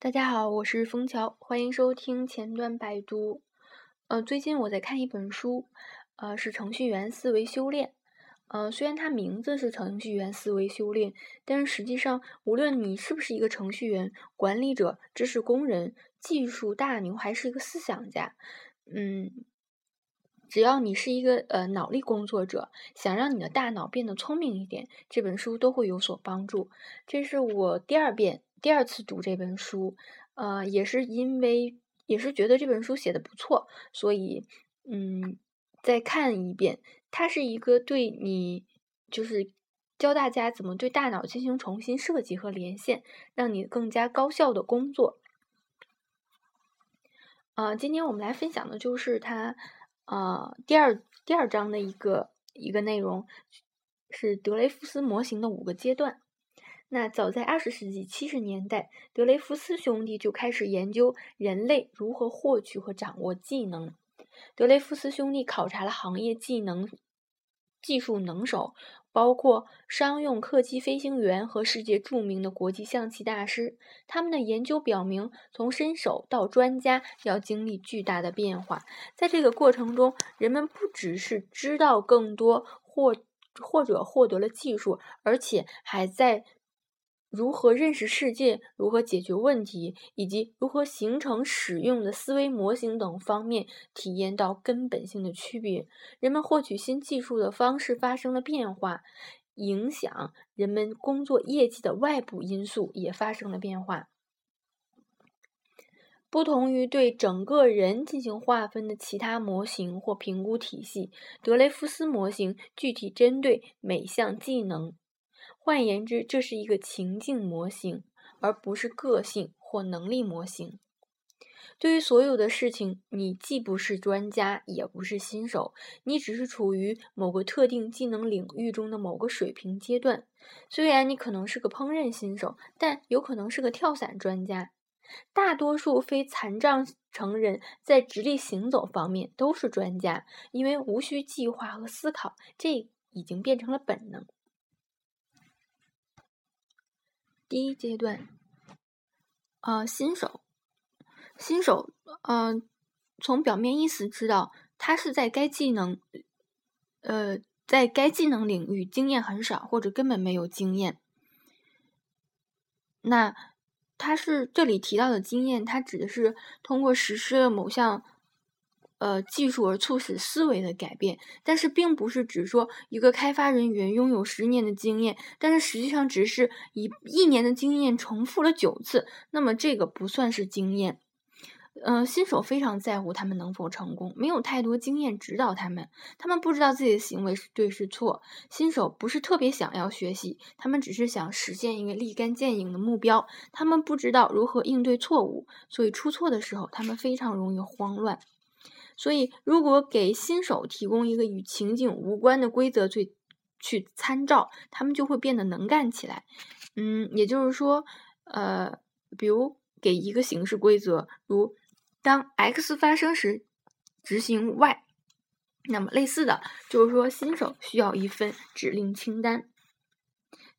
大家好，我是枫桥，欢迎收听前端百读。最近我在看一本书，是程序员思维修炼。虽然它名字是程序员思维修炼，但是实际上，无论你是不是一个程序员、管理者、知识工人、技术大牛，还是一个思想家，只要你是一个脑力工作者，想让你的大脑变得聪明一点，这本书都会有所帮助。这是我第二次读这本书，也是觉得这本书写的不错，所以再看一遍。它是一个对你就是教大家怎么对大脑进行重新设计和连线，让你更加高效的工作。今天我们来分享的就是它第二章的一个内容是德雷夫斯模型的5个阶段。那早在20世纪70年代，德雷夫斯兄弟就开始研究人类如何获取和掌握技能。德雷夫斯兄弟考察了行业技术能手，包括商用客机飞行员和世界著名的国际象棋大师。他们的研究表明，从新手到专家要经历巨大的变化。在这个过程中，人们不只是知道更多或者获得了技术，而且还在如何认识世界、如何解决问题，以及如何形成使用的思维模型等方面体验到根本性的区别。人们获取新技术的方式发生了变化，影响人们工作业绩的外部因素也发生了变化。不同于对整个人进行划分的其他模型或评估体系，德雷夫斯模型具体针对每项技能。换言之，这是一个情境模型，而不是个性或能力模型。对于所有的事情，你既不是专家，也不是新手，你只是处于某个特定技能领域中的某个水平阶段。虽然你可能是个烹饪新手，但有可能是个跳伞专家。大多数非残障成人在直立行走方面都是专家，因为无需计划和思考，这已经变成了本能。第一阶段，新手，从表面意思知道他是在该技能领域经验很少或者根本没有经验。那他是这里提到的经验，他指的是通过实施了某项技术而促使思维的改变，但是并不是指说一个开发人员拥有10年的经验，但是实际上只是一年的经验重复了9次，那么这个不算是经验。新手非常在乎他们能否成功，没有太多经验指导他们不知道自己的行为是对是错。新手不是特别想要学习，他们只是想实现一个立竿见影的目标，他们不知道如何应对错误，所以出错的时候他们非常容易慌乱。所以如果给新手提供一个与情景无关的规则去参照，他们就会变得能干起来。也就是说，比如给一个形式规则，如当 X 发生时执行 Y， 那么类似的就是说新手需要一份指令清单。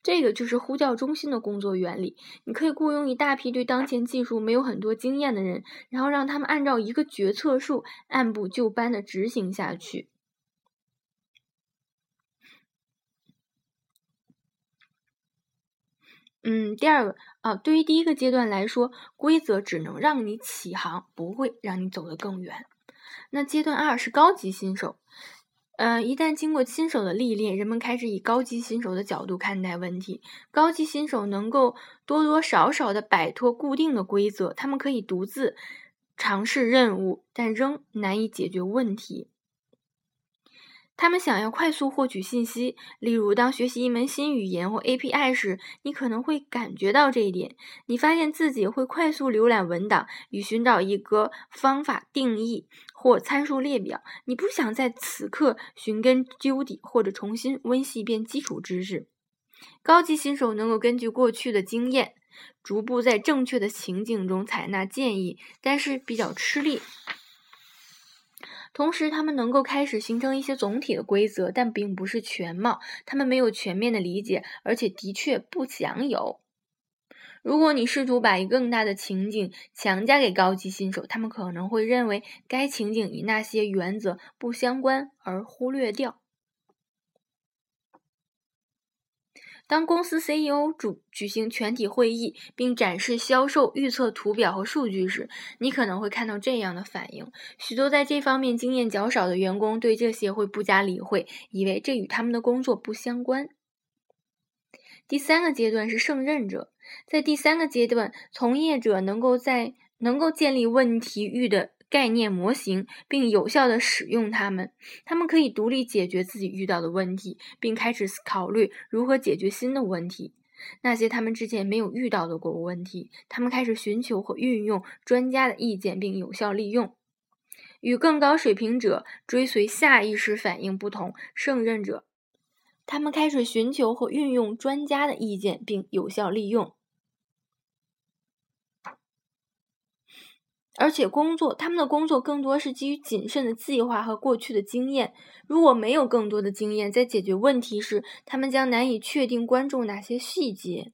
这个就是呼叫中心的工作原理，你可以雇佣一大批对当前技术没有很多经验的人，然后让他们按照一个决策树按部就班的执行下去。第二个对于第一个阶段来说，规则只能让你起航，不会让你走得更远。那阶段2是高级新手。一旦经过新手的历练，人们开始以高级新手的角度看待问题。高级新手能够多多少少的摆脱固定的规则，他们可以独自尝试任务，但仍难以解决问题。他们想要快速获取信息，例如当学习一门新语言或 API 时，你可能会感觉到这一点。你发现自己会快速浏览文档，以寻找一个方法定义或参数列表。你不想在此刻寻根究底或者重新温习一遍基础知识。高级新手能够根据过去的经验，逐步在正确的情景中采纳建议，但是比较吃力。同时，他们能够开始形成一些总体的规则，但并不是全貌，他们没有全面的理解，而且的确不享有。如果你试图把一个更大的情景强加给高级新手，他们可能会认为该情景与那些原则不相关而忽略掉。当公司 CEO 举行全体会议并展示销售预测图表和数据时，你可能会看到这样的反应：许多在这方面经验较少的员工对这些会不加理会，以为这与他们的工作不相关。第三个阶段是胜任者，在第三个阶段，从业者能够建立问题域的概念模型，并有效地使用它们。他们可以独立解决自己遇到的问题，并开始考虑如何解决新的问题，那些他们之前没有遇到的过问题。他们开始寻求和运用专家的意见，并有效利用。与更高水平者追随下意识反应不同，胜任者，他们开始寻求和运用专家的意见，并有效利用。而且他们的工作更多是基于谨慎的计划和过去的经验。如果没有更多的经验，在解决问题时，他们将难以确定关注哪些细节。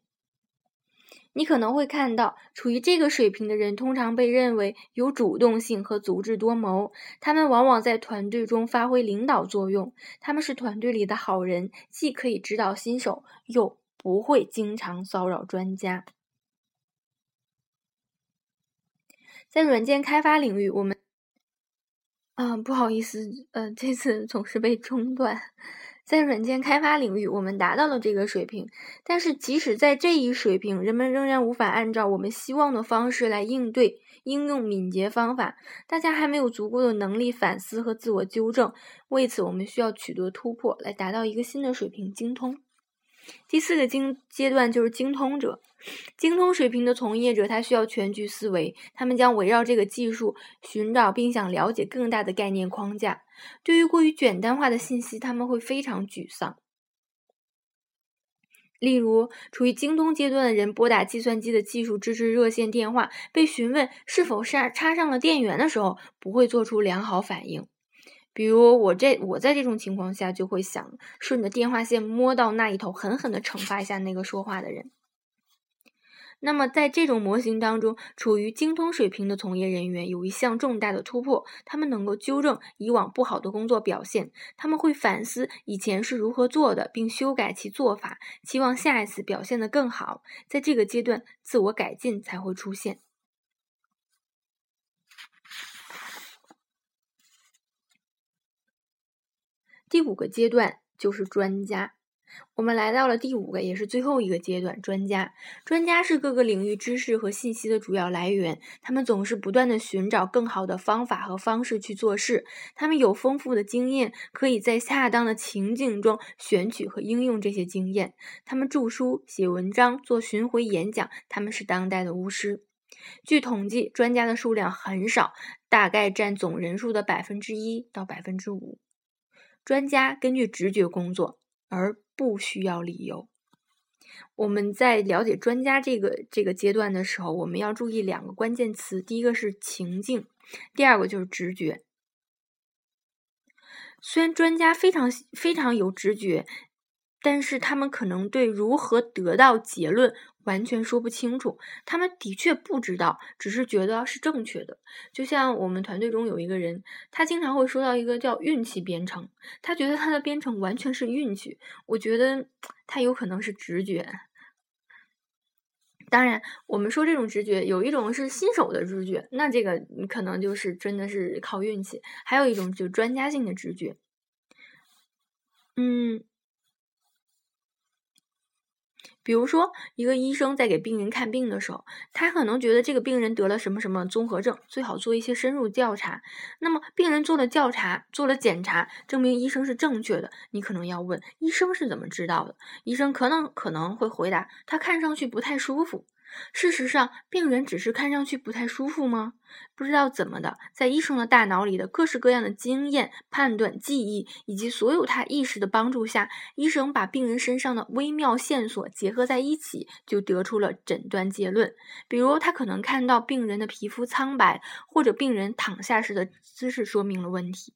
你可能会看到，处于这个水平的人通常被认为有主动性和足智多谋。他们往往在团队中发挥领导作用。他们是团队里的好人，既可以指导新手，又不会经常骚扰专家。在软件开发领域，我们不好意思，这次总是被中断。在软件开发领域，我们达到了这个水平，但是即使在这一水平，人们仍然无法按照我们希望的方式来应用敏捷方法。大家还没有足够的能力反思和自我纠正，为此我们需要取得突破，来达到一个新的水平——精通。第四个阶段就是精通者。精通水平的从业者，他需要全局思维，他们将围绕这个技术寻找并想了解更大的概念框架。对于过于简单化的信息，他们会非常沮丧。例如，处于精通阶段的人拨打计算机的技术支持热线电话，被询问是否插上了电源的时候，不会做出良好反应。比如我在这种情况下就会想顺着电话线摸到那一头，狠狠地惩罚一下那个说话的人。那么在这种模型当中，处于精通水平的从业人员有一项重大的突破，他们能够纠正以往不好的工作表现。他们会反思以前是如何做的，并修改其做法，期望下一次表现得更好。在这个阶段，自我改进才会出现。第五个阶段就是专家。我们来到了第五个也是最后一个阶段——专家。专家是各个领域知识和信息的主要来源，他们总是不断地寻找更好的方法和方式去做事。他们有丰富的经验，可以在恰当的情境中选取和应用这些经验。他们著书、写文章、做巡回演讲，他们是当代的巫师。据统计，专家的数量很少，大概占总人数的 1% 到 5%。 专家根据直觉工作，而不需要理由。我们在了解专家这个阶段的时候，我们要注意两个关键词，第一个是情境，第二个就是直觉。虽然专家非常有直觉，但是他们可能对如何得到结论完全说不清楚。他们的确不知道，只是觉得是正确的。就像我们团队中有一个人，他经常会说到一个叫运气编程，他觉得他的编程完全是运气。我觉得他有可能是直觉。当然，我们说这种直觉，有一种是新手的直觉，那这个可能就是真的是靠运气；还有一种就是专家性的直觉。比如说，一个医生在给病人看病的时候，他可能觉得这个病人得了什么什么综合症，最好做一些深入调查。那么病人做了检查，证明医生是正确的。你可能要问，医生是怎么知道的？医生可能会回答，他看上去不太舒服。事实上，病人只是看上去不太舒服吗？不知道怎么的，在医生的大脑里的各式各样的经验、判断、记忆以及所有他意识的帮助下，医生把病人身上的微妙线索结合在一起，就得出了诊断结论。比如，他可能看到病人的皮肤苍白，或者病人躺下时的姿势说明了问题。